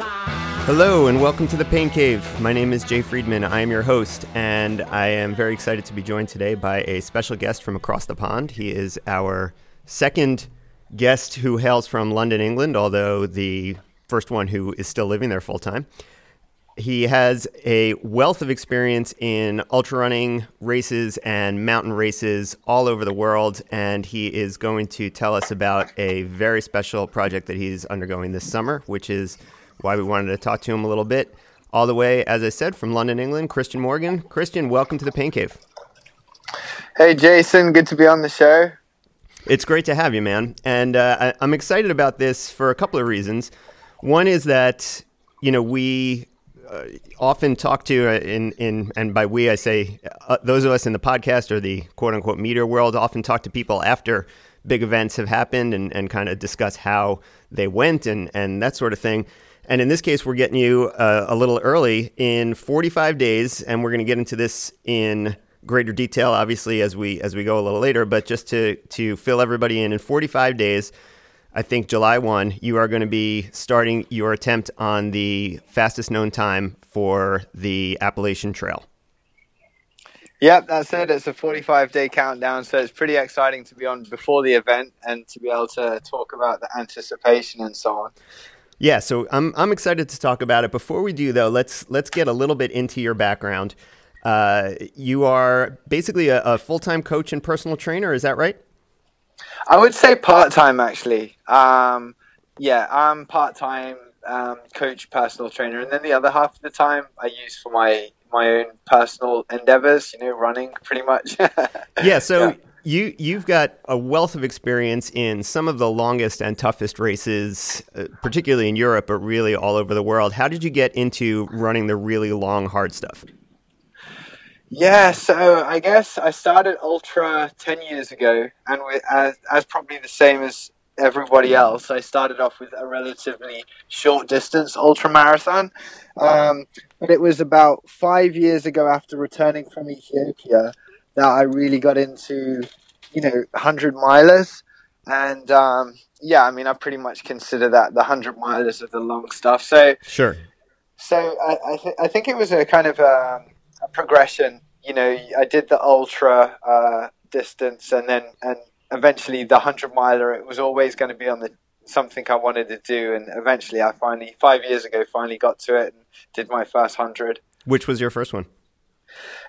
Hello and welcome to the Pain Cave. My name is Jay Friedman. I am your host, and I am very excited to be joined today by a special guest from across the pond. He is our second guest who hails from London, England, although the first one who is still living there full time. He has a wealth of experience in ultra running races and mountain races all over the world, and he is going to tell us about a very special project that he's undergoing this summer, which is why we wanted to talk to him a little bit. All the way, as I said, from London, England, Kristian Morgan. Kristian, welcome to the Pain Cave. Hey, Jason. Good to be on the show. It's great to have you, man. And I'm excited about this for a couple of reasons. One is that, you know, we often talk to, and by we I say those of us in the podcast or the quote-unquote media world, often talk to people after big events have happened and kind of discuss how they went and that sort of thing. And in this case, we're getting you a little early in 45 days, and we're going to get into this in greater detail, obviously, as we go a little later. But just to fill everybody in 45 days, I think July 1, you are going to be starting your attempt on the fastest known time for the Appalachian Trail. Yep, that's it. It's a 45-day countdown, so it's pretty exciting to be on before the event and to be able to talk about the anticipation and so on. Yeah, so I'm excited to talk about it. Before we do, though, let's get a little bit into your background. You are basically a full-time coach and personal trainer, is that right? I would say part-time, actually. I'm part-time coach, personal trainer, and then the other half of the time I use for my own personal endeavors, you know, running pretty much. Yeah, so... Yeah. You've got a wealth of experience in some of the longest and toughest races, particularly in Europe, but really all over the world. How did you get into running the really long, hard stuff? Yeah, so I guess I started ultra 10 years ago, and as probably the same as everybody else, I started off with a relatively short distance ultra marathon. But it was about 5 years ago, after returning from Ethiopia, that I really got into, you know, 100-milers. And, I pretty much consider that the 100-milers of the long stuff. So sure. So I think it was a kind of a progression. You know, I did the ultra distance and eventually the 100-miler. It was always going to be on something I wanted to do. And eventually I finally, 5 years ago, got to it and did my first 100. Which was your first one?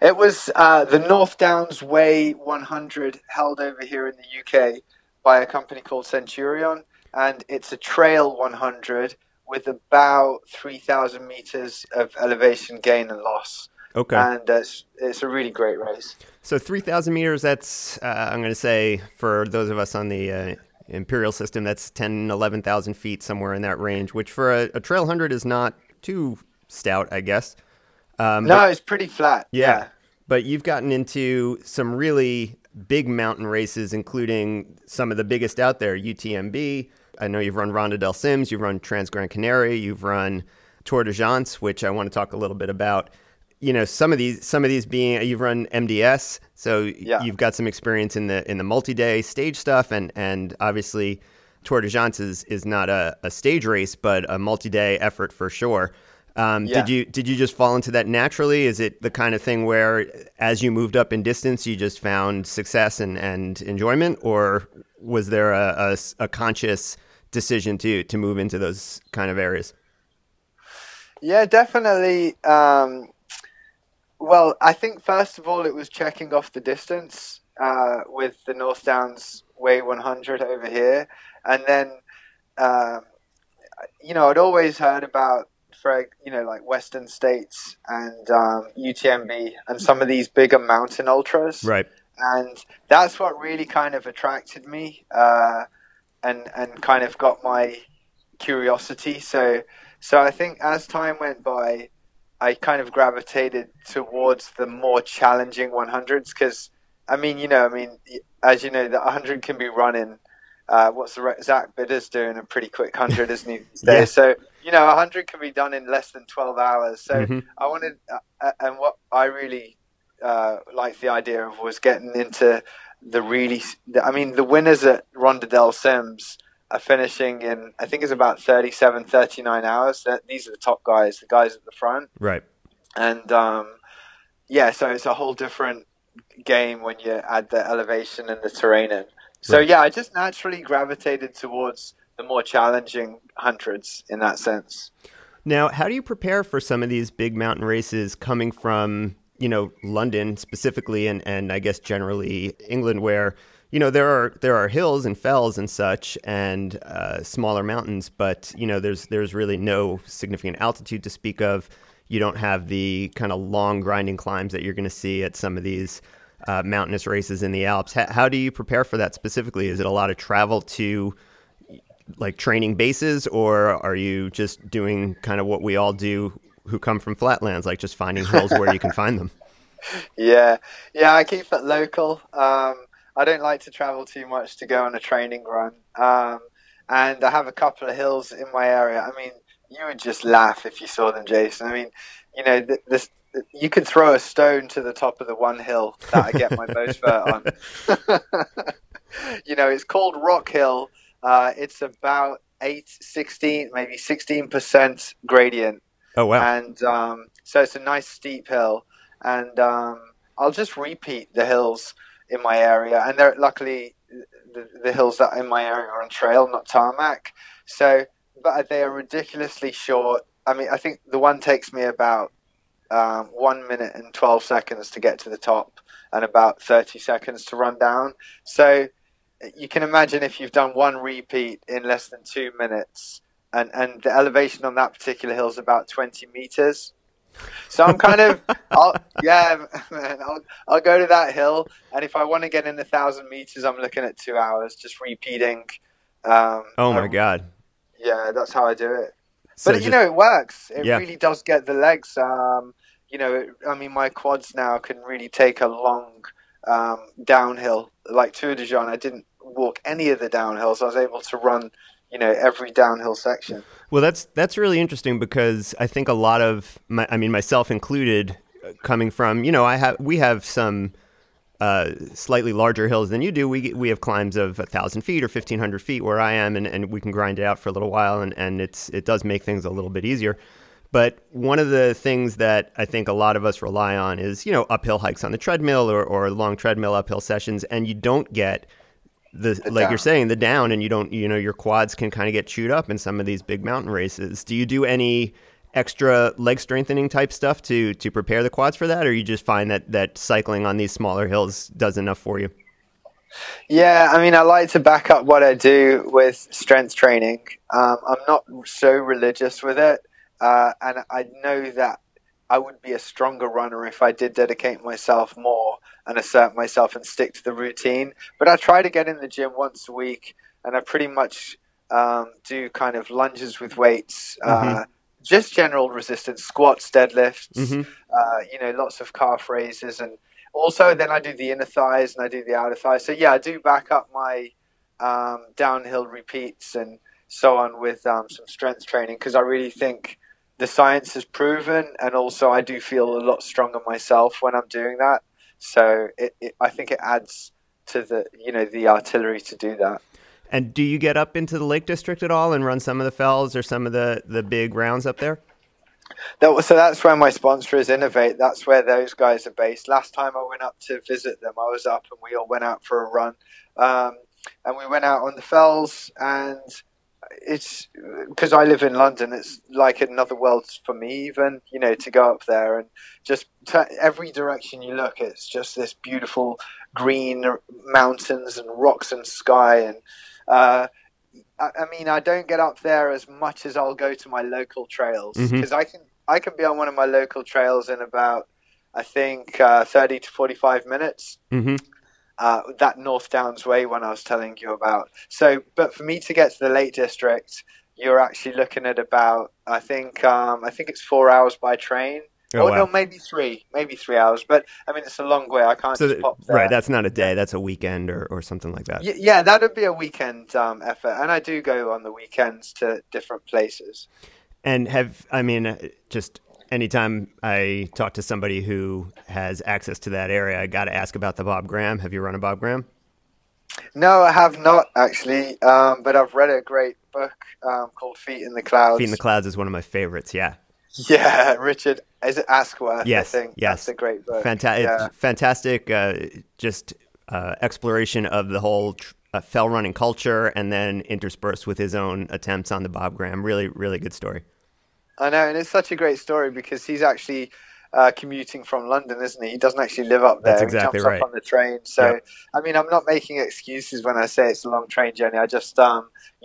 It was the North Downs Way 100, held over here in the UK by a company called Centurion, and it's a trail 100 with about 3,000 meters of elevation gain and loss. Okay. And it's a really great race. So 3,000 meters, that's, I'm going to say, for those of us on the Imperial system, that's 10,000, 11,000 feet, somewhere in that range, which for a trail 100 is not too stout, I guess. It's pretty flat. Yeah. But you've gotten into some really big mountain races, including some of the biggest out there, UTMB. I know you've run Ronda dels Cims, you've run Trans Gran Canaria, you've run Tour des Géants, which I want to talk a little bit about. You know, some of these being, you've run MDS, so You've got some experience in the multi-day stage stuff, and obviously Tour des Géants is not a stage race, but a multi-day effort for sure. Did you just fall into that naturally? Is it the kind of thing where as you moved up in distance, you just found success and enjoyment, or was there a conscious decision to move into those kind of areas? Yeah, definitely. Well, I think first of all, it was checking off the distance with the North Downs Way 100 over here. And then, I'd always heard about, like Western States and UTMB and some of these bigger mountain ultras. Right. And that's what really kind of attracted me and kind of got my curiosity. So I think as time went by, I kind of gravitated towards the more challenging 100s because, as you know, the 100 can be run in. Zach Bidder's doing a pretty quick 100, isn't he, these days? Yeah. So, 100 can be done in less than 12 hours. So mm-hmm. I wanted, and what I really liked the idea of was getting into the winners at Ronda dels Cims are finishing in, I think it's about 37, 39 hours. These are the top guys, the guys at the front. Right. And yeah, so it's a whole different game when you add the elevation and the terrain in. So right. Yeah, I just naturally gravitated towards the more challenging hundreds in that sense. Now, how do you prepare for some of these big mountain races coming from, you know, London specifically and I guess generally England, where, you know, there are hills and fells and such and smaller mountains, but, you know, there's really no significant altitude to speak of. You don't have the kind of long grinding climbs that you're going to see at some of these mountainous races in the Alps. How do you prepare for that specifically? Is it a lot of travel to like training bases, or are you just doing kind of what we all do who come from flatlands, like just finding hills where you can find them? Yeah, I keep it local. I don't like to travel too much to go on a training run. And I have a couple of hills in my area. I mean, you would just laugh if you saw them, Jason. I mean, you know, you could throw a stone to the top of the one hill that I get my most vert on. You know, it's called Rock Hill. It's about 16% gradient. Oh, wow. And so it's a nice steep hill. And I'll just repeat the hills in my area. And they're luckily the hills that are in my area are on trail, not tarmac. So, but they are ridiculously short. I mean, I think the one takes me about 1 minute and 12 seconds to get to the top and about 30 seconds to run down. So you can imagine if you've done one repeat in less than 2 minutes, and the elevation on that particular hill is about 20 meters. So I'm kind of, I'll go to that hill. And if I want to get in 1,000 meters, I'm looking at 2 hours, just repeating. Oh my God. Yeah, that's how I do it. So but, you know, it works. It really does get the legs. You know, I mean, my quads now can really take a long downhill. Like Tour des Géants, I didn't walk any of the downhills. I was able to run, you know, every downhill section. Well, that's really interesting because I think a lot of myself included, coming from, you know, we have some slightly larger hills than you do. We have climbs of 1,000 feet or 1,500 feet where I am, and we can grind it out for a little while, and it does make things a little bit easier. But one of the things that I think a lot of us rely on is, you know, uphill hikes on the treadmill or long treadmill uphill sessions, and you don't get the like down. You're saying, the down, and you don't, you know, your quads can kind of get chewed up in some of these big mountain races. Do you do any extra leg strengthening type stuff to prepare the quads for that, or you just find that cycling on these smaller hills does enough for you? Yeah, I mean, I like to back up what I do with strength training. I'm not so religious with it. And I know that I would be a stronger runner if I did dedicate myself more and assert myself and stick to the routine. But I try to get in the gym once a week, and I pretty much do kind of lunges with weights, just general resistance, squats, deadlifts, you know, lots of calf raises. And also then I do the inner thighs and I do the outer thighs. So, yeah, I do back up my downhill repeats and so on with some strength training, because I really think the science is proven, and also I do feel a lot stronger myself when I'm doing that. So I think it adds to the, you know, the artillery to do that. And do you get up into the Lake District at all and run some of the fells or some of the big rounds up there? So that's where my sponsor is, Inov-8. That's where those guys are based. Last time I went up to visit them, I was up and we all went out for a run. And we went out on the fells, and it's because I live in London, it's like another world for me, even, you know, to go up there, and just every direction you look, it's just this beautiful green mountains and rocks and sky. And I mean, I don't get up there as much as I'll go to my local trails, because I can be on one of my local trails in about, I think, 30 to 45 minutes. That North Downs Way one I was telling you about. So, but for me to get to the Lake District, you're actually looking at about, I think it's 4 hours by train. Oh, wow. No, maybe three hours. But I mean, it's a long way. I can't just pop there. Right, that's not a day. That's a weekend or something like that. Yeah, that would be a weekend effort. And I do go on the weekends to different places. And anytime I talk to somebody who has access to that area, I got to ask about the Bob Graham. Have you run a Bob Graham? No, I have not actually, but I've read a great book called Feet in the Clouds. Feet in the Clouds is one of my favorites, yeah. Yeah, Richard, is it Askwith? Yes, I think. Yes. That's a great book. Fantastic, just exploration of the whole fell running culture, and then interspersed with his own attempts on the Bob Graham. Really, really good story. I know, and it's such a great story because he's actually commuting from London, isn't he? He doesn't actually live up there. That's exactly right. He jumps up on the train. So, yep. I mean, I'm not making excuses when I say it's a long train journey. I just, I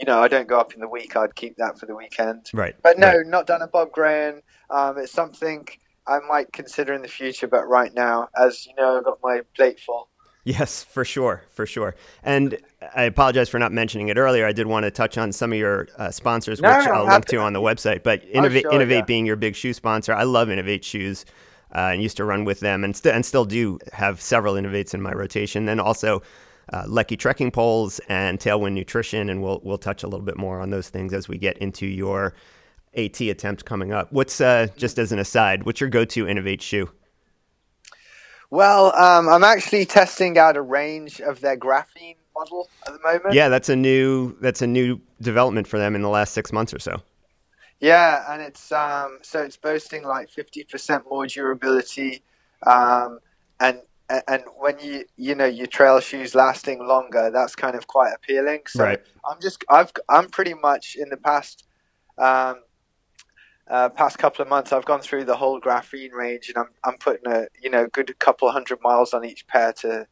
don't go up in the week. I'd keep that for the weekend. Right. But no, not done a Bob Graham. It's something I might consider in the future, but right now, as you know, I've got my plate full. Yes, for sure. And I apologize for not mentioning it earlier. I did want to touch on some of your sponsors, which I'll link to on the website. But Innovate being your big shoe sponsor. I love Innovate shoes and used to run with them and still do have several Innovates in my rotation. Then also Leckie Trekking Poles and Tailwind Nutrition. And we'll touch a little bit more on those things as we get into your AT attempt coming up. What's, just as an aside, what's your go-to Innovate shoe? Well, I'm actually testing out a range of their graphene model at the moment. Yeah, that's a new development for them in the last 6 months or so. Yeah, and it's so it's boasting like 50% more durability, and when you know your trail shoes lasting longer, that's kind of quite appealing. So right. I'm pretty much in the past couple of months, I've gone through the whole graphene range, and I'm putting a good couple of 100 miles on each pair to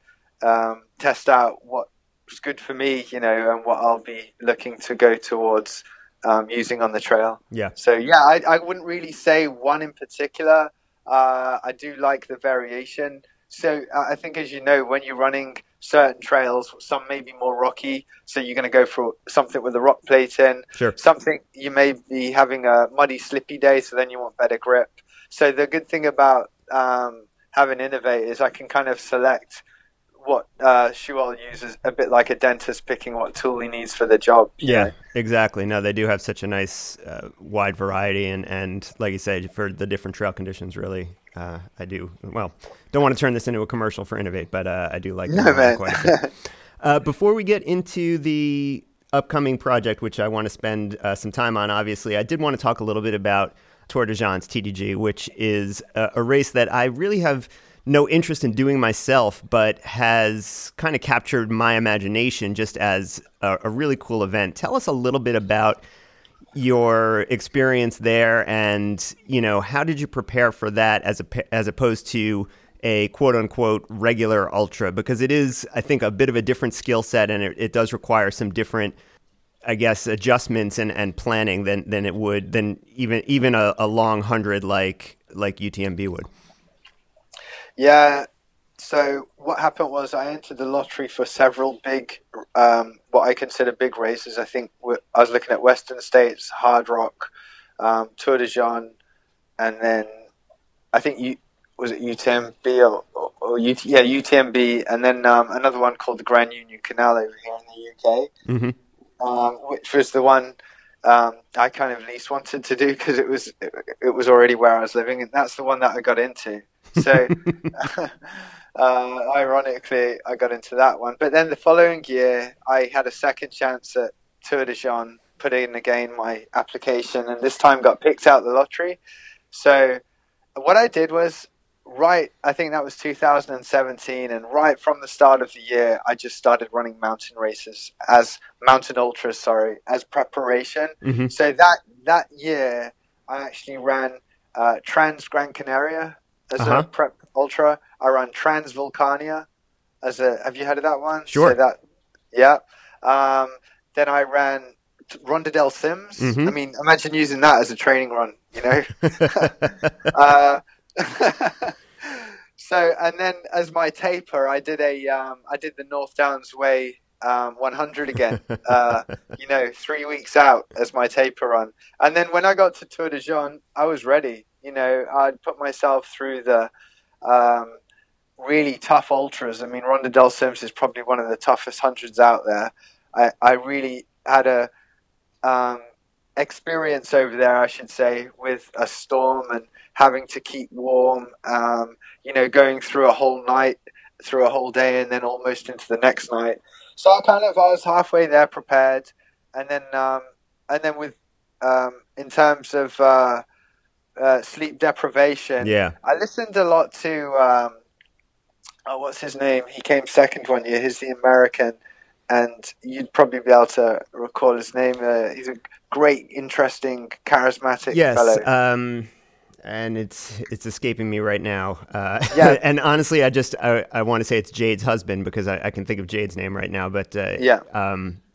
test out what's good for me, and what I'll be looking to go towards using on the trail. Yeah. So yeah, I wouldn't really say one in particular. I do like the variation. So I think, as you know, when you're running certain trails, some may be more rocky, so you're going to go for something with a rock plate in. Sure. Something you may be having a muddy, slippy day, so then you want better grip. So the good thing about having Innovate is I can kind of select what shoe I'll use, is a bit like a dentist picking what tool he needs for the job. Yeah, exactly. No, they do have such a nice wide variety, and like you said, for the different trail conditions, really. Don't want to turn this into a commercial for Innovate, but I do like that quite a bit. Before we get into the upcoming project, which I want to spend some time on, obviously, I did want to talk a little bit about Tour des Géants, TDG, which is a race that I really have no interest in doing myself, but has kind of captured my imagination just as a really cool event. Tell us a little bit about your experience there, and how did you prepare for that as opposed to a quote unquote regular ultra, because it is, I think, a bit of a different skill set, and it does require some different, I guess, adjustments and planning than it would, than even a long 100 like UTMB would. Yeah. So what happened was I entered the lottery for several big, what I consider big races. I think I was looking at Western States, Hard Rock, Tour des Géants, and then I think UTMB, and then another one called the Grand Union Canal over here in the UK, mm-hmm. Which was the one I kind of least wanted to do because it was already where I was living, and that's the one that I got into. So ironically, I got into that one. But then the following year, I had a second chance at Tour des Géants, put in again my application, and this time got picked out the lottery. So what I did was, I think that was 2017, and right from the start of the year, I just started running mountain ultras as preparation. Mm-hmm. So that year, I actually ran Trans Gran Canaria as a prep ultra. I ran Trans-Vulcania as a, have you heard of that one? Sure. So then I ran Ronda dels Cims. Mm-hmm. I mean, imagine using that as a training run, so, and then as my taper, I did the North Downs Way 100 again, 3 weeks out as my taper run. And then when I got to Tour des Géants, I was ready. I'd put myself through the really tough ultras. I mean, Ronda dels Cims is probably one of the toughest 100s out there. I really had a experience over there, I should say, with a storm and having to keep warm, going through a whole day and then almost into the next night. So I was halfway there prepared, and then with in terms of sleep deprivation, I listened a lot to what's his name? He came second one year. He's the American, and you'd probably be able to recall his name. He's a great, interesting, charismatic fellow. Yes. And it's escaping me right now. And honestly, I want to say it's Jade's husband because I can think of Jade's name right now. But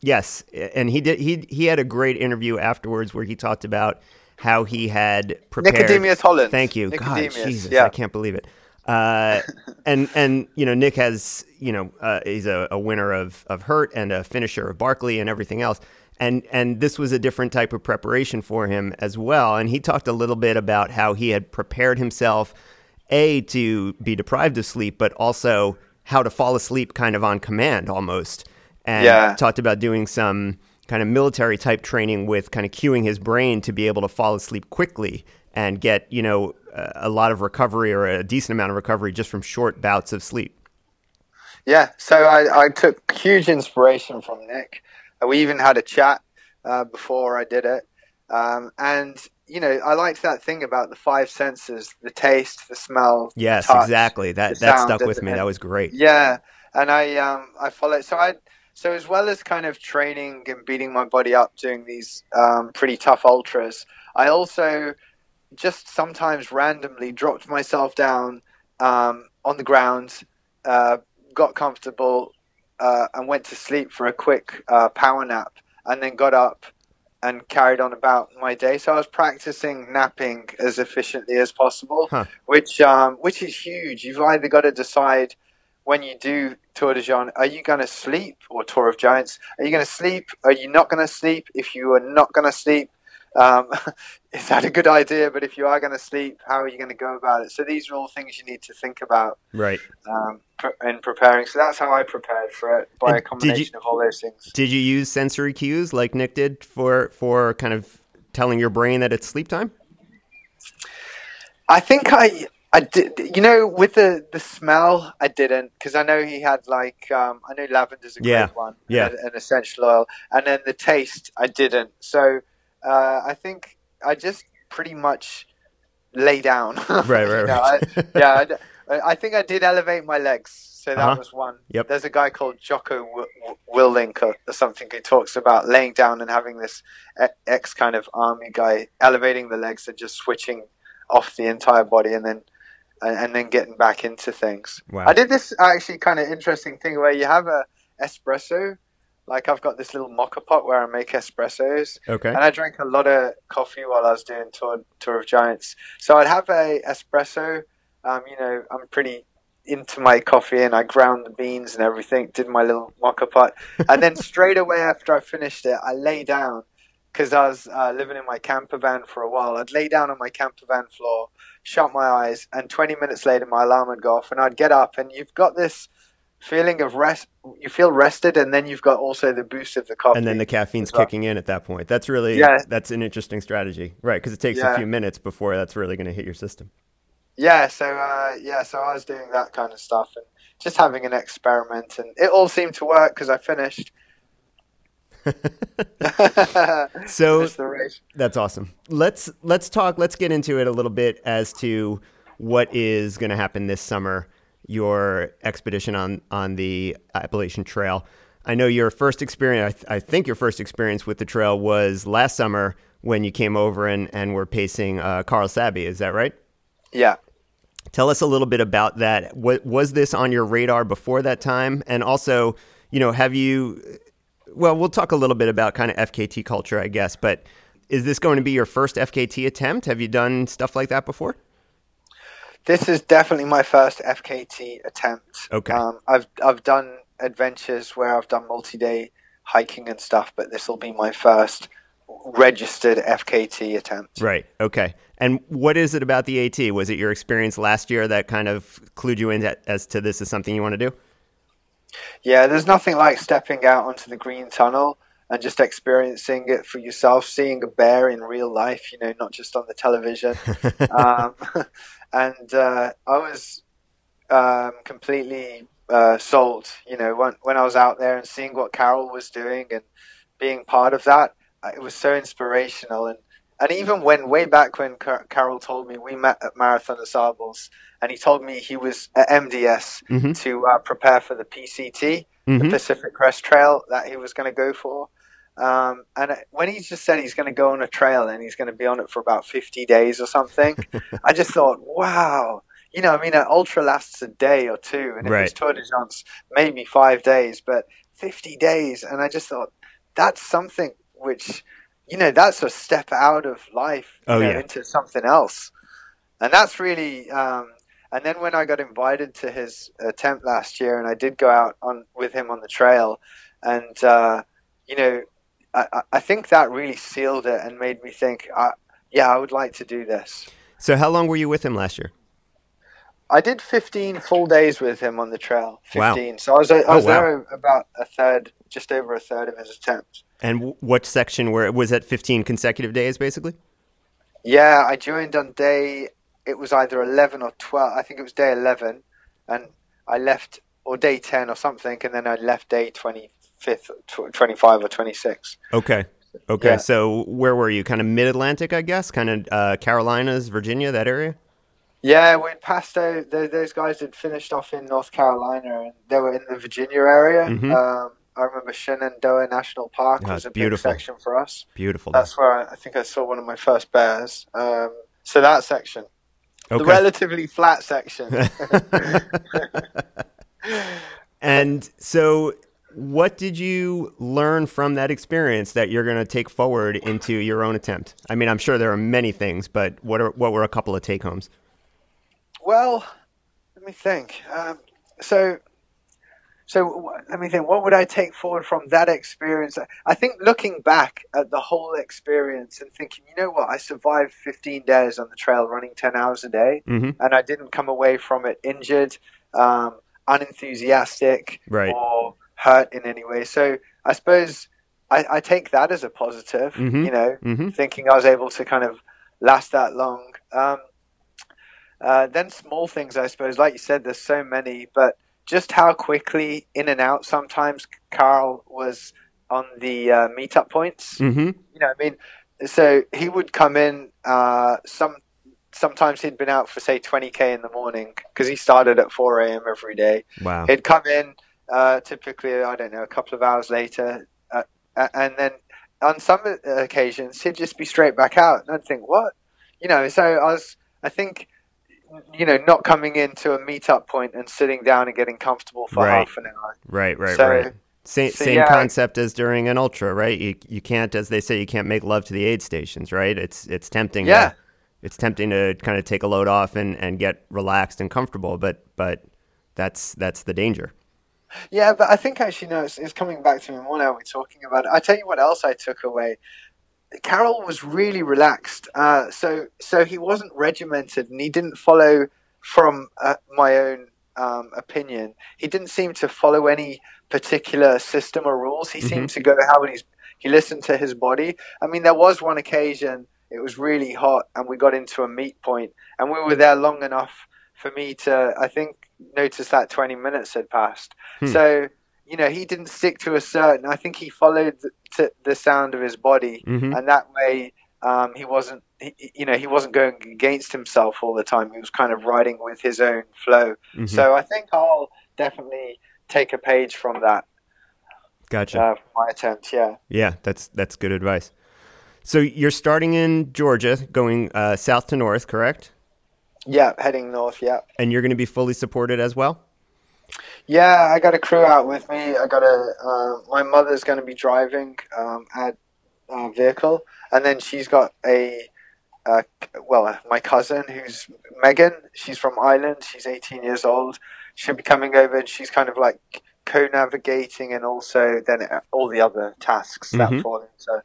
yes, and he had a great interview afterwards where he talked about how he had prepared. Nickademus Hollon. Thank you. Nickademus. God, Jesus, I can't believe it. And you know, Nick has he's a winner of Hurt and a finisher of Barkley and everything else. And this was a different type of preparation for him as well. And he talked a little bit about how he had prepared himself, A, to be deprived of sleep, but also how to fall asleep kind of on command almost. And talked about doing some kind of military type training with kind of cueing his brain to be able to fall asleep quickly and get, a lot of recovery or a decent amount of recovery just from short bouts of sleep. Yeah, so I took huge inspiration from Nick. We even had a chat before I did it. I liked that thing about the five senses, the taste, the smell, the touch, exactly. That stuck with me. That was great. Yeah. And I followed. So as well as kind of training and beating my body up doing these pretty tough ultras, I also just sometimes randomly dropped myself down on the ground, got comfortable, and went to sleep for a quick power nap, and then got up and carried on about my day. So I was practicing napping as efficiently as possible, which is huge. You've either got to decide when you do Tour des Géants, are you going to sleep, or Tour of Giants, are you going to sleep? Are you not going to sleep? If you are not going to sleep, is that a good idea? But if you are going to sleep, how are you going to go about it? So these are all things you need to think about, right? In preparing. So that's how I prepared for it, by a combination of all those things. Did you use sensory cues like Nick did for kind of telling your brain that it's sleep time? I think I did. With the smell, I didn't, because I know he had I know lavender's a great one, an essential oil, and then the taste, I didn't. So. I think I just pretty much lay down. Right. I think I did elevate my legs, so that was one. Yep. There's a guy called Jocko Willink or something who talks about laying down and having this ex kind of army guy elevating the legs and just switching off the entire body and then getting back into things. Wow. I did this actually kind of interesting thing where you have a espresso. Like, I've got this little mocha pot where I make espressos. Okay. And I drank a lot of coffee while I was doing Tour of Giants. So I'd have a espresso. I'm pretty into my coffee, and I ground the beans and everything, did my little mocha pot. And then straight away after I finished it, I lay down, because I was living in my camper van for a while. I'd lay down on my camper van floor, shut my eyes, and 20 minutes later my alarm would go off, and I'd get up, and you've got this feeling of rest. You feel rested, and then you've got also the boost of the coffee, and then the caffeine's kicking in at that point. That's really that's an interesting strategy, right? Because it takes a few minutes before that's really going to hit your system. So I was doing that kind of stuff and just having an experiment, and it all seemed to work because I finished. So that's the race. That's awesome. Let's get into it a little bit as to what is going to happen this summer. Your expedition on the Appalachian Trail. I know your first experience, I think your first experience with the trail was last summer when you came over and were pacing Karel Sabbe. Is that right? Yeah. Tell us a little bit about that. Was this on your radar before that time? And also, we'll talk a little bit about kind of FKT culture, I guess, but is this going to be your first FKT attempt? Have you done stuff like that before? This is definitely my first FKT attempt. Okay. I've done adventures where I've done multi-day hiking and stuff, but this will be my first registered FKT attempt. Right. Okay. And what is it about the AT? Was it your experience last year that kind of clued you in as to this is something you want to do? Yeah, there's nothing like stepping out onto the green tunnel and just experiencing it for yourself, seeing a bear in real life, not just on the television. And I was completely sold. You know, when I was out there and seeing what Karel was doing and being part of that, it was so inspirational. And even when, way back when Karel told me, we met at Marathon des Sables, and he told me he was at MDS mm-hmm. to prepare for the PCT, mm-hmm. the Pacific Crest Trail that he was going to go for. And when he just said he's going to go on a trail and he's going to be on it for about 50 days or something, I just thought, wow. You know, I mean, an ultra lasts a day or two, and right. It was Tour des Géants, maybe 5 days, but 50 days. And I just thought, that's something which... You know, that's a step out of life into something else. And that's really... and then when I got invited to his attempt last year, and I did go out with him on the trail, and, you know, I think that really sealed it and made me think, I would like to do this. So how long were you with him last year? I did 15 full days with him on the trail. 15. Wow. So I was there about a third, just over a third of his attempt. And what section was that 15 consecutive days, basically? Yeah, I joined on it was either 11 or 12. I think it was day 11, and I left, or day 10 or something, and then I left day 25 or 26. Okay, yeah. So where were you? Kind of mid-Atlantic, I guess? Kind of Carolinas, Virginia, that area? Yeah, we passed out. Those guys had finished off in North Carolina, and they were in the Virginia area. Mm-hmm. I remember Shenandoah National Park was a beautiful big section for us. Beautiful. That's where I think I saw one of my first bears. So that section. Okay. The relatively flat section. And so what did you learn from that experience that you're going to take forward into your own attempt? I mean, I'm sure there are many things, but what were a couple of take-homes? Well, let me think. So let me think, what would I take forward from that experience? I think looking back at the whole experience and thinking, you know what, I survived 15 days on the trail running 10 hours a day, mm-hmm. and I didn't come away from it injured, unenthusiastic, right. or hurt in any way. So I suppose I take that as a positive, mm-hmm. you know, mm-hmm. thinking I was able to kind of last that long. Then small things, I suppose, like you said, there's so many, but just how quickly in and out sometimes Karel was on the meetup points. Mm-hmm. You know what I mean? So he would come in. Sometimes he'd been out for, say, 20K in the morning because he started at 4 a.m. every day. Wow. He'd come in typically, I don't know, a couple of hours later. And then on some occasions, he'd just be straight back out. And I'd think, what? You know, so I think... you know, not coming into a meetup point and sitting down and getting comfortable for right. half an hour. Right. Same concept as during an ultra, right? You can't, as they say, you can't make love to the aid stations, right? It's tempting. Yeah. It's tempting to kind of take a load off and get relaxed and comfortable, but that's the danger. Yeah, but I think actually, no, it's coming back to me more now we're talking about it. I tell you what else I took away. Karel was really relaxed, so he wasn't regimented, and he didn't follow from my own opinion. He didn't seem to follow any particular system or rules. He mm-hmm. seemed to go how he listened to his body. I mean, there was one occasion, it was really hot, and we got into a meet point, and we were there long enough for me to, I think, notice that 20 minutes had passed. So... you know, he didn't stick to a certain... I think he followed the sound of his body, mm-hmm. and that way he wasn't... He wasn't going against himself all the time. He was kind of riding with his own flow. Mm-hmm. So I think I'll definitely take a page from that. Gotcha. From my attempt, yeah. Yeah, that's good advice. So you're starting in Georgia, going south to north, correct? Yeah, heading north, yeah. And you're going to be fully supported as well? Yeah, I got a crew out with me. I got my mother's going to be driving our vehicle, and then she's got my cousin who's Megan. She's from Ireland. She's 18 years old. She'll be coming over, and she's kind of like co-navigating, and also then all the other tasks mm-hmm. that fall into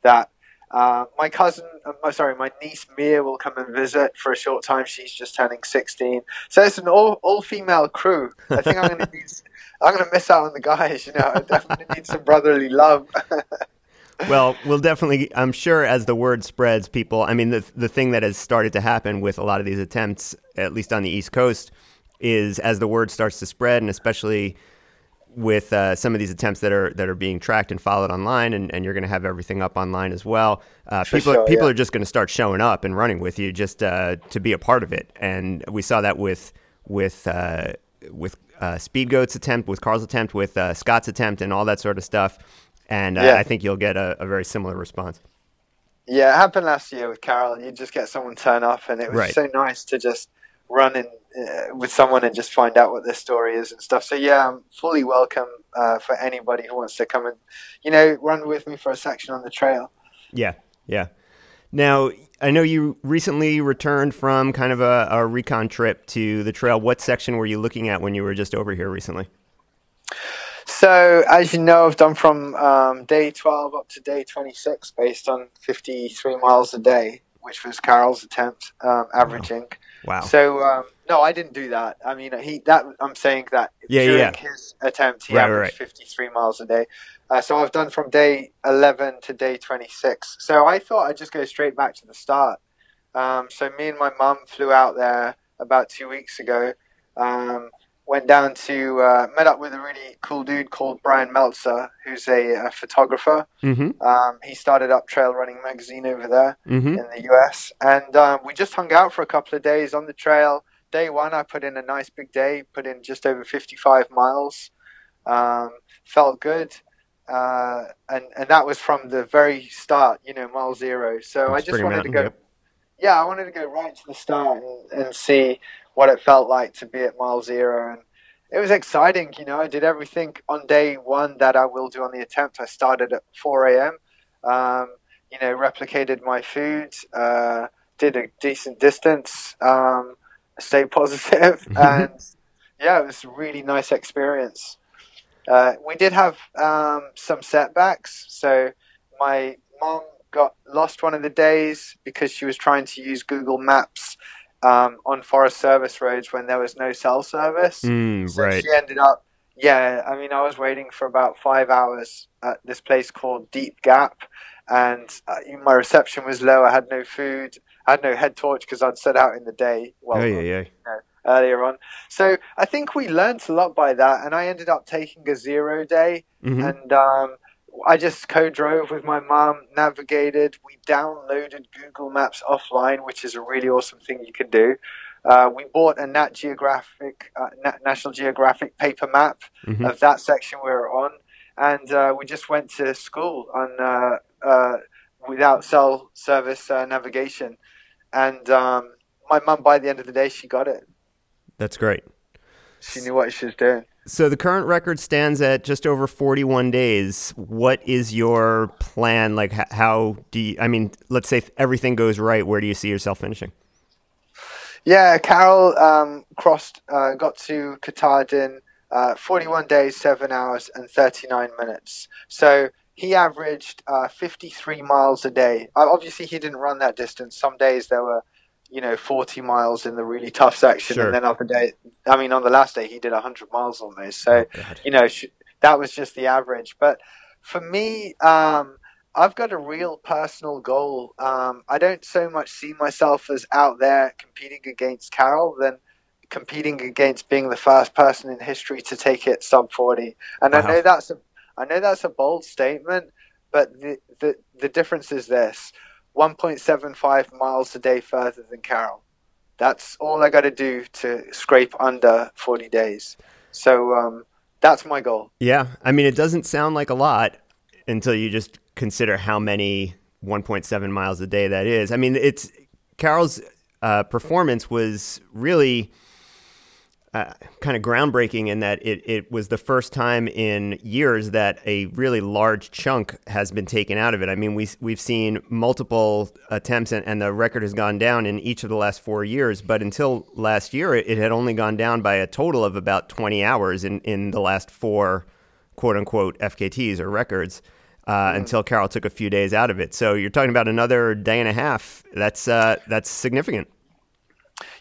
that. My niece Mia will come and visit for a short time. She's just turning 16, so it's an all female crew. I think I'm going to miss out on the guys. You know, I definitely need some brotherly love. Well, we'll definitely. I'm sure as the word spreads, people. I mean, the thing that has started to happen with a lot of these attempts, at least on the East Coast, is as the word starts to spread, and especially with some of these attempts that are being tracked and followed online, and you're going to have everything up online as well. People are just going to start showing up and running with you just to be a part of it. And we saw that with Speed Goat's attempt, with Carl's attempt, with Scott's attempt, and all that sort of stuff. And I think you'll get a very similar response. Yeah, it happened last year with Karel, and you just get someone turn up, and it was so nice to just run in with someone and just find out what their story is and stuff. So yeah, I'm fully welcome for anybody who wants to come and, run with me for a section on the trail. Yeah, yeah. Now, I know you recently returned from kind of a recon trip to the trail. What section were you looking at when you were just over here recently? So, as you know, I've done from day 12 up to day 26 based on 53 miles a day, which was Karel's attempt, averaging. Wow. So, no, I didn't do that. I mean, I'm saying that during his attempt, he averaged 53 miles a day. So, I've done from day 11 to day 26. So, I thought I'd just go straight back to the start. So, me and my mum flew out there about 2 weeks ago. Went down to met up with a really cool dude called Brian Meltzer, who's a photographer. Mm-hmm. He started up Trail Running Magazine over there in the US, and we just hung out for a couple of days on the trail. Day one, I put in a nice big day, put in just over 55 miles. Felt good, and that was from the very start, mile zero. So that's I wanted to go right to the start and see what it felt like to be at mile zero. And it was exciting, I did everything on day one that I will do on the attempt. I started at 4 a.m., replicated my food, did a decent distance, stayed positive, and it was a really nice experience. We did have some setbacks, so my mom got lost one of the days because she was trying to use Google Maps on Forest Service roads when there was no cell service. So she ended up, I was waiting for about 5 hours at this place called Deep Gap, and my reception was low. I had no food. I had no head torch because I'd set out in the day. Earlier on. So I think we learned a lot by that, and I ended up taking a 0 day, and I just co-drove with my mom, navigated. We downloaded Google Maps offline, which is a really awesome thing you can do. We bought a National Geographic paper map of that section we were on, and we just went to school on without cell service navigation. And my mum, by the end of the day, she got it. That's great. She knew what she was doing. So the current record stands at just over 41 days. What is your plan? Like, how do you, let's say if everything goes right, where do you see yourself finishing? Yeah, Karel got to Qatar in 41 days, 7 hours, and 39 minutes. So he averaged 53 miles a day. Obviously, he didn't run that distance. Some days there were 40 miles in the really tough section. Sure. And then other day, on the last day, he did 100 miles almost. So, that was just the average. But for me, I've got a real personal goal. I don't so much see myself as out there competing against Karel than competing against being the first person in history to take it sub 40. And I know that's a bold statement, but the difference is this. 1.75 miles a day further than Karel. That's all I got to do to scrape under 40 days. So that's my goal. Yeah. It doesn't sound like a lot until you just consider how many 1.7 miles a day that is. It's Karel's performance was really kind of groundbreaking in that it was the first time in years that a really large chunk has been taken out of it. We've seen multiple attempts, and the record has gone down in each of the last 4 years. But until last year, it had only gone down by a total of about 20 hours in the last 4 quote-unquote FKTs or records until Karel took a few days out of it. So you're talking about another day and a half. That's significant.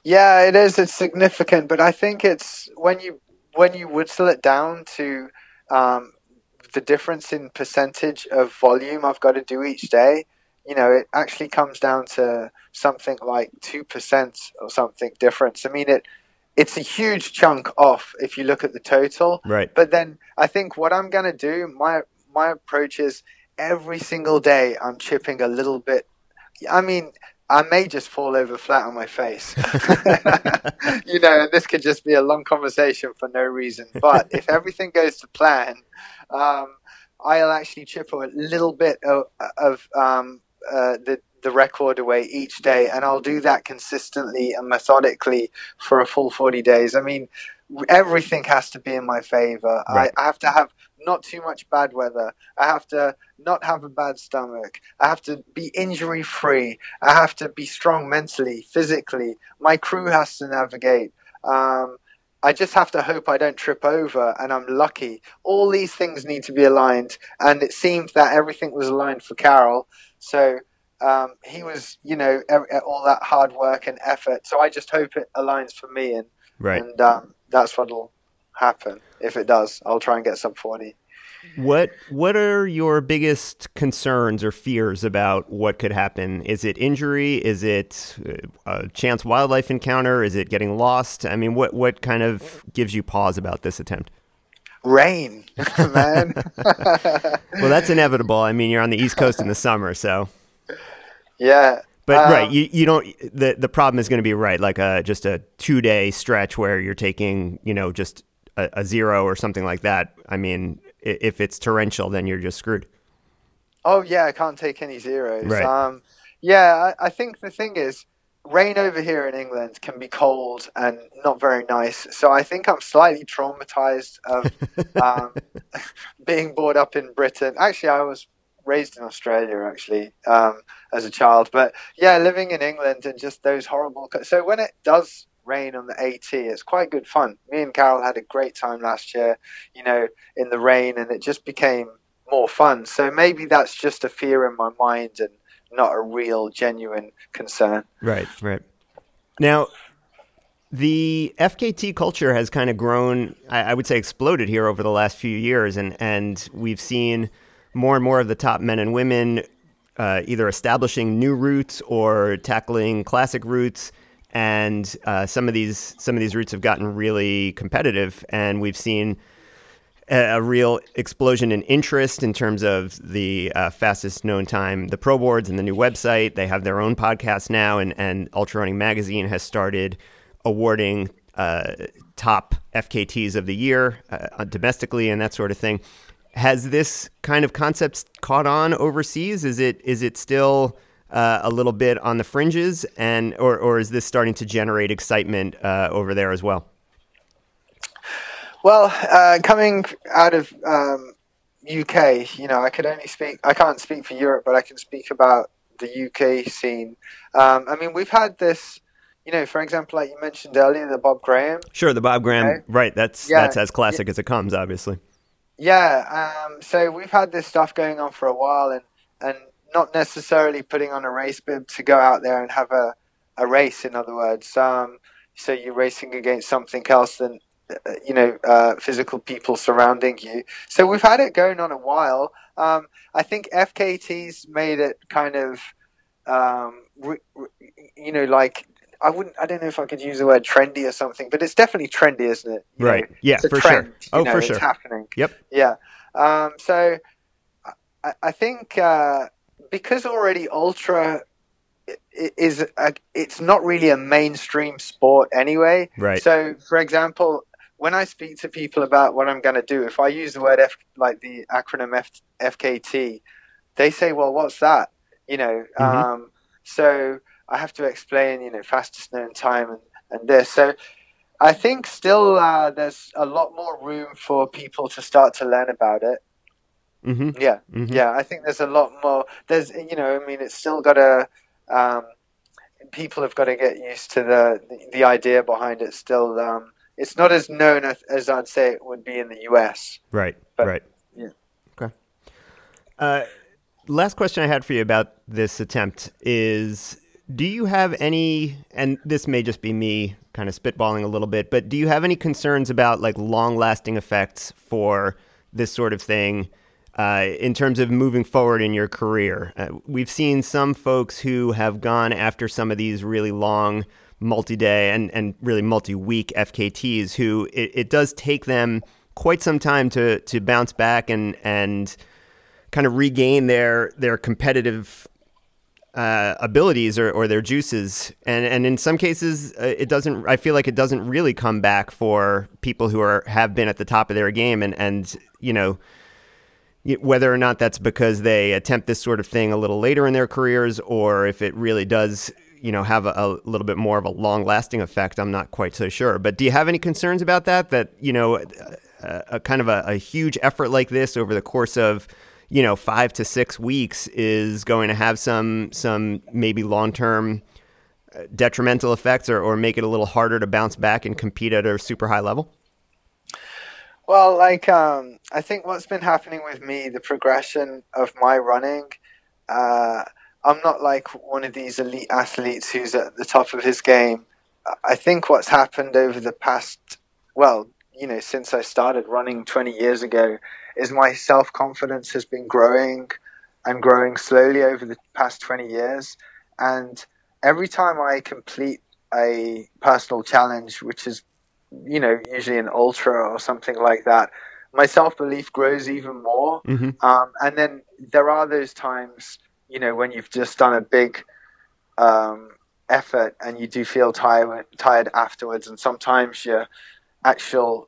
Yeah, it is. It's significant, but I think it's when you whittle it down to the difference in percentage of volume I've got to do each day. It actually comes down to something like 2% or something difference. it's a huge chunk off if you look at the total. Right. But then I think what I'm going to do, my approach is every single day I'm chipping a little bit. I mean, I may just fall over flat on my face. You know, this could just be a long conversation for no reason. But if everything goes to plan, I'll actually chip a little bit of the record away each day, and I'll do that consistently and methodically for a full 40 days. I mean, everything has to be in my favor. Right. I have to have not too much bad weather. I have to not have a bad stomach. I have to be injury free. I have to be strong mentally, physically. My crew has to navigate. I just have to hope I don't trip over and I'm lucky. All these things need to be aligned. And it seemed that everything was aligned for Karel. So he was, you know, all that hard work and effort. So I just hope it aligns for me. And that's what'll happen. If it does, I'll try and get some 40. What are your biggest concerns or fears about what could happen? Is it injury? Is it a chance wildlife encounter? Is it getting lost? I mean, what kind of gives you pause about this attempt? Rain, man. Well, that's inevitable. I mean, you're on the East Coast in the summer, so. Yeah. But right, you don't. The problem is going to be right, like just a 2-day stretch where you're taking, you know, just a zero or something like that. I mean, if it's torrential, then you're just screwed. Oh yeah, I can't take any zeros. Right. I think the thing is, rain over here in England can be cold and not very nice. So I think I'm slightly traumatized of being brought up in Britain. Actually, I was raised in Australia as a child, but yeah, living in England and just those horrible. So when it does rain on the AT, it's quite good fun. Me and Karel had a great time last year, you know, in the rain, and it just became more fun. So maybe that's just a fear in my mind and not a real genuine concern. Right. Now, the FKT culture has kind of grown, I would say exploded here over the last few years, and we've seen more and more of the top men and women either establishing new routes or tackling classic routes. And some of these routes have gotten really competitive, and we've seen a real explosion in interest in terms of the fastest known time, the pro boards, and the new website. They have their own podcast now, and Ultra Running Magazine has started awarding top FKTs of the year domestically and that sort of thing. Has this kind of concept caught on overseas? Is it still a little bit on the fringes, and or is this starting to generate excitement over there as well? Well, coming out of UK, you know, I can't speak for Europe, but I can speak about the UK scene. I mean, we've had this, you know, for example, like you mentioned earlier, the Bob Graham. Sure, the Bob Graham, okay? Right, that's as classic as it comes, obviously. Yeah, so we've had this stuff going on for a while, and not necessarily putting on a race bib to go out there and have a race, in other words. So you're racing against something else than, you know, physical people surrounding you. So we've had it going on a while. I think FKT's made it kind of, you know, like, I don't know if I could use the word trendy or something, but it's definitely trendy, isn't it? You right. know, yeah, it's a for trend, sure. Oh, you know, for sure. It's happening. Yep. Yeah. So I think, because already ultra is it's not really a mainstream sport anyway. Right. So, for example, when I speak to people about what I'm going to do, if I use the word F, like the acronym FKT, they say, "Well, what's that?" You know. Mm-hmm. So I have to explain, you know, fastest known time and this. So I think still there's a lot more room for people to start to learn about it. Mm-hmm. Yeah, mm-hmm. Yeah. I think there's a lot more. There's, you know, I mean, it's still got to. People have got to get used to the idea behind it. Still, it's not as known as I'd say it would be in the U.S. Right. But, right. Yeah. Okay. Last question I had for you about this attempt is: do you have any? And this may just be me kind of spitballing a little bit, but do you have any concerns about like long-lasting effects for this sort of thing? In terms of moving forward in your career, we've seen some folks who have gone after some of these really long multi-day and really multi-week FKTs who it does take them quite some time to bounce back and kind of regain their competitive abilities or their juices. And in some cases, it doesn't, I feel like it doesn't really come back for people who have been at the top of their game. And, you know, whether or not that's because they attempt this sort of thing a little later in their careers, or if it really does, you know, have a little bit more of a long-lasting effect, I'm not quite so sure. But do you have any concerns about that, you know, a kind of a huge effort like this over the course of, you know, 5 to 6 weeks is going to have some maybe long-term detrimental effects or make it a little harder to bounce back and compete at a super high level? Well, like, I think what's been happening with me, the progression of my running, I'm not like one of these elite athletes who's at the top of his game. I think what's happened over the past, well, you know, since I started running 20 years ago, is my self-confidence has been growing and growing slowly over the past 20 years. And every time I complete a personal challenge, which is, you know, usually an ultra or something like that, my self-belief grows even more. Mm-hmm. And then there are those times, you know, when you've just done a big effort and you do feel tired afterwards. And sometimes your actual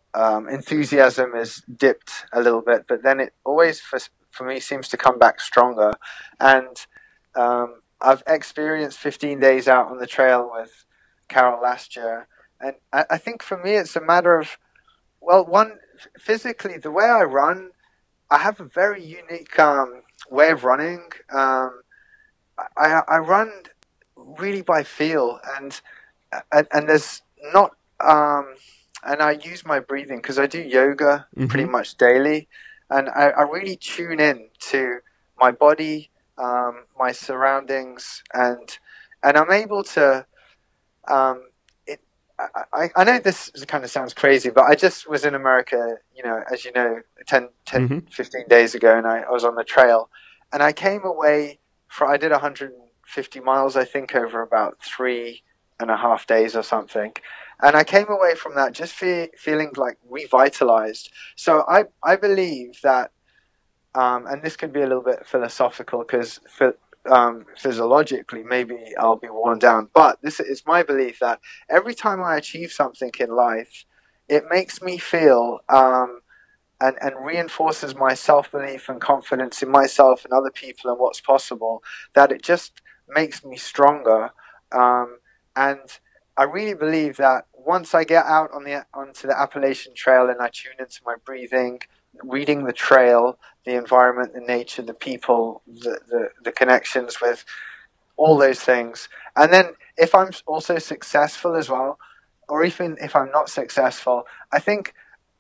enthusiasm is dipped a little bit, but then it always, for me, seems to come back stronger. And I've experienced 15 days out on the trail with Karel last year. And I think for me, it's a matter of, well, one, physically, the way I run, I have a very unique way of running. I run really by feel, and there's not, and I use my breathing because I do yoga mm-hmm. pretty much daily, and I really tune in to my body, my surroundings, and I'm able to. I know this kind of sounds crazy, but I just was in America, you know, as you know, 10 mm-hmm. 15 days ago, and I was on the trail, and I came away I did 150 miles, I think, over about 3.5 days or something. And I came away from that just feeling like revitalized. So I believe that, and this could be a little bit philosophical because physiologically, maybe I'll be worn down, but this is my belief that every time I achieve something in life, it makes me feel and reinforces my self-belief and confidence in myself and other people and what's possible, that it just makes me stronger. And I really believe that once I get out onto the Appalachian Trail and I tune into my breathing, reading the trail, the environment, the nature, the people, the connections with all those things. And then if I'm also successful as well, or even if I'm not successful, I think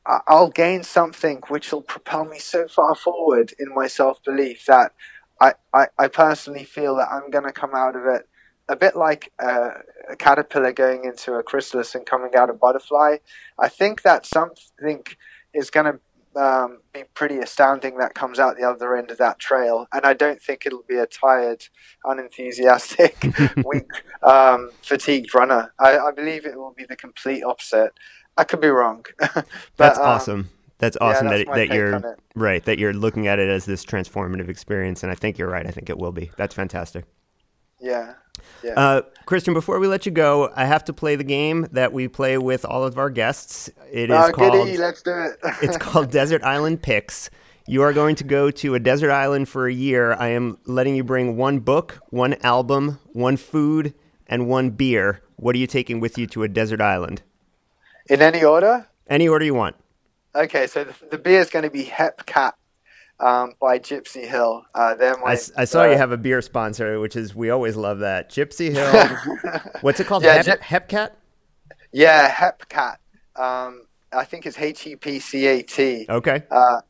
I'll gain something which will propel me so far forward in my self-belief that I personally feel that I'm going to come out of it a bit like a caterpillar going into a chrysalis and coming out a butterfly. I think that something is going to be pretty astounding that comes out the other end of that trail, and I don't think it'll be a tired, unenthusiastic, weak, fatigued runner. I believe it will be the complete opposite. I could be wrong. But, that's awesome. That's awesome, yeah, that you're right. That you're looking at it as this transformative experience, and I think you're right. I think it will be. That's fantastic. Yeah. Yeah. Kristian, before we let you go, I have to play the game that we play with all of our guests. It is called goody, let's do it. It's called Desert Island Picks. You are going to go to a desert island for a year. I am letting you bring one book, one album, one food, and one beer. What are you taking with you to a desert island? In any order? Any order you want. Okay, so the beer is going to be Hepcat. By Gypsy Hill. I saw you have a beer sponsor, which is, we always love that. Gypsy Hill. What's it called? Yeah, Hepcat? Yeah, Hepcat. I think it's Hepcat. Okay.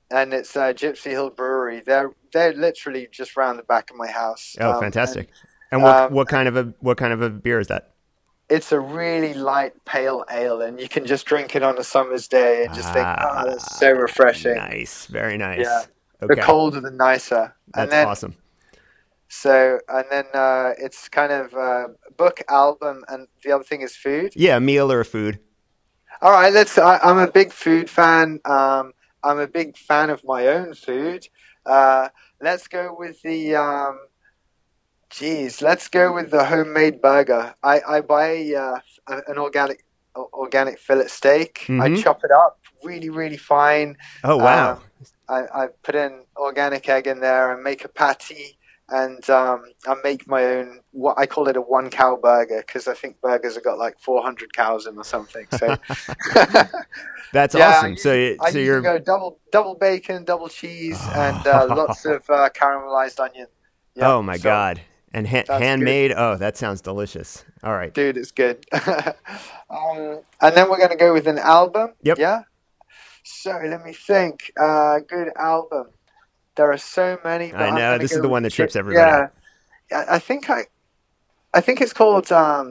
And it's Gypsy Hill Brewery. They're literally just round the back of my house. Oh, fantastic. And what kind of a beer is that? It's a really light pale ale, and you can just drink it on a summer's day and just think, oh, that's so refreshing. Nice. Very nice. Yeah. Okay. The colder, the nicer. That's awesome. So, and then it's kind of book, album, and the other thing is food. Yeah, a meal or a food. All right, I'm a big food fan. I'm a big fan of my own food. Let's go with the... let's go with the homemade burger. I buy an organic fillet steak. Mm-hmm. I chop it up really fine. Oh, wow. I put an organic egg in there and make a patty. And I make my own, what I call it, a one cow burger, because I think burgers have got like 400 cows in or something. So that's awesome. I usually go double bacon, double cheese, and lots of caramelized onion. Yep. Oh my God! And handmade. Good. Oh, that sounds delicious. All right, dude, it's good. And then we're gonna go with an album. Yep. Yeah. So let me think. Good album. There are so many. But I know this is the one that trips everybody. Yeah, out. I think it's called. I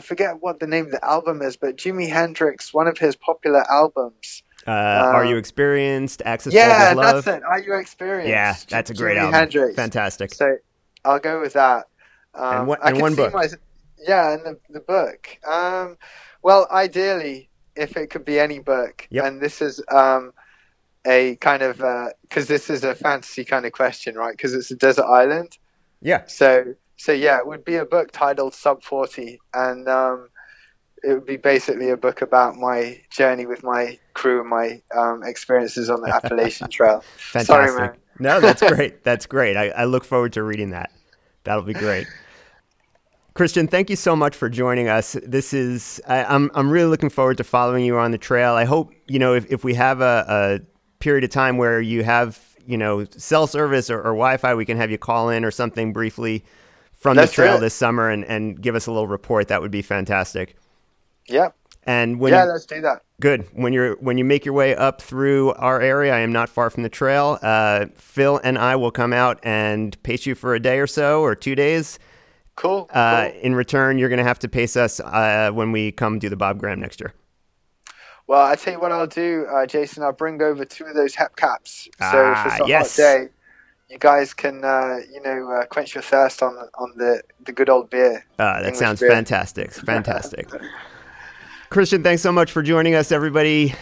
forget what the name of the album is, but Jimi Hendrix, one of his popular albums. Are You Experienced? Access World Love. Yeah, that's it. Are You Experienced? Yeah, that's a great album. Hendrix. Fantastic. So I'll go with that. And one book. And the book. Well, ideally, if it could be any book, and this is. A kind of because this is a fantasy kind of question, right? Because it's a desert island. Yeah. So yeah, it would be a book titled Sub 40, and it would be basically a book about my journey with my crew and my experiences on the Appalachian Trail. Fantastic. Sorry, man. No, that's great. That's great. I look forward to reading that. That'll be great. Kristian, thank you so much for joining us. This is I'm really looking forward to following you on the trail. I hope if we have a period of time where you have cell service or Wi-Fi, we can have you call in or something briefly from the trail this summer and give us a little report. That would be fantastic. Yeah. And let's do that. Good. When you make your way up through our area, I am not far from the trail. Phil and I will come out and pace you for a day or so or 2 days. Cool. Cool. In return, you're going to have to pace us when we come do the Bob Graham next year. Well, I tell you what I'll do, Jason. I'll bring over 2 of those Hepcats. So if it's a hot day, you guys can, quench your thirst on the good old beer. That English sounds beer. Fantastic. Kristian, thanks so much for joining us, everybody.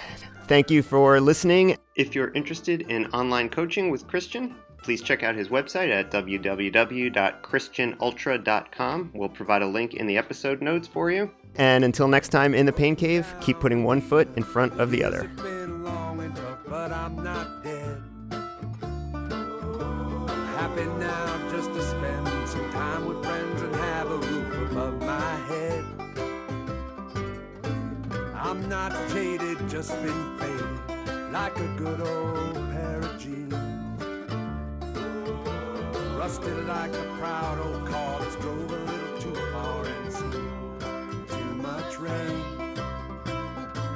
Thank you for listening. If you're interested in online coaching with Kristian, please check out his website at www.christianultra.com. We'll provide a link in the episode notes for you. And until next time in the pain cave, keep putting one foot in front of the other. But I'm not dead. Happy now just to spend some time with friends and have a roof above my head. I'm not jaded, just been faded like a good old pair of jeans. Rusted like a proud old car that's drove a little too far and seen too much rain.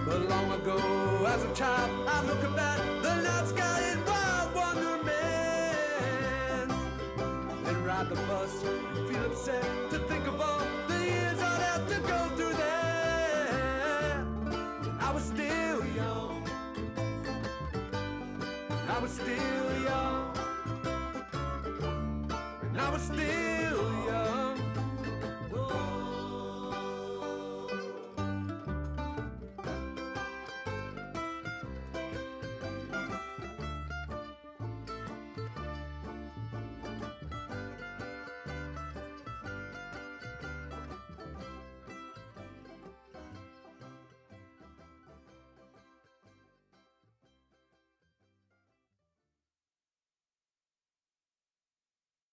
But long ago, as a child, I look about the night sky in wild wonderment. And ride the bus and feel upset to think of all the years I'd have to go through there. I was still young. I was still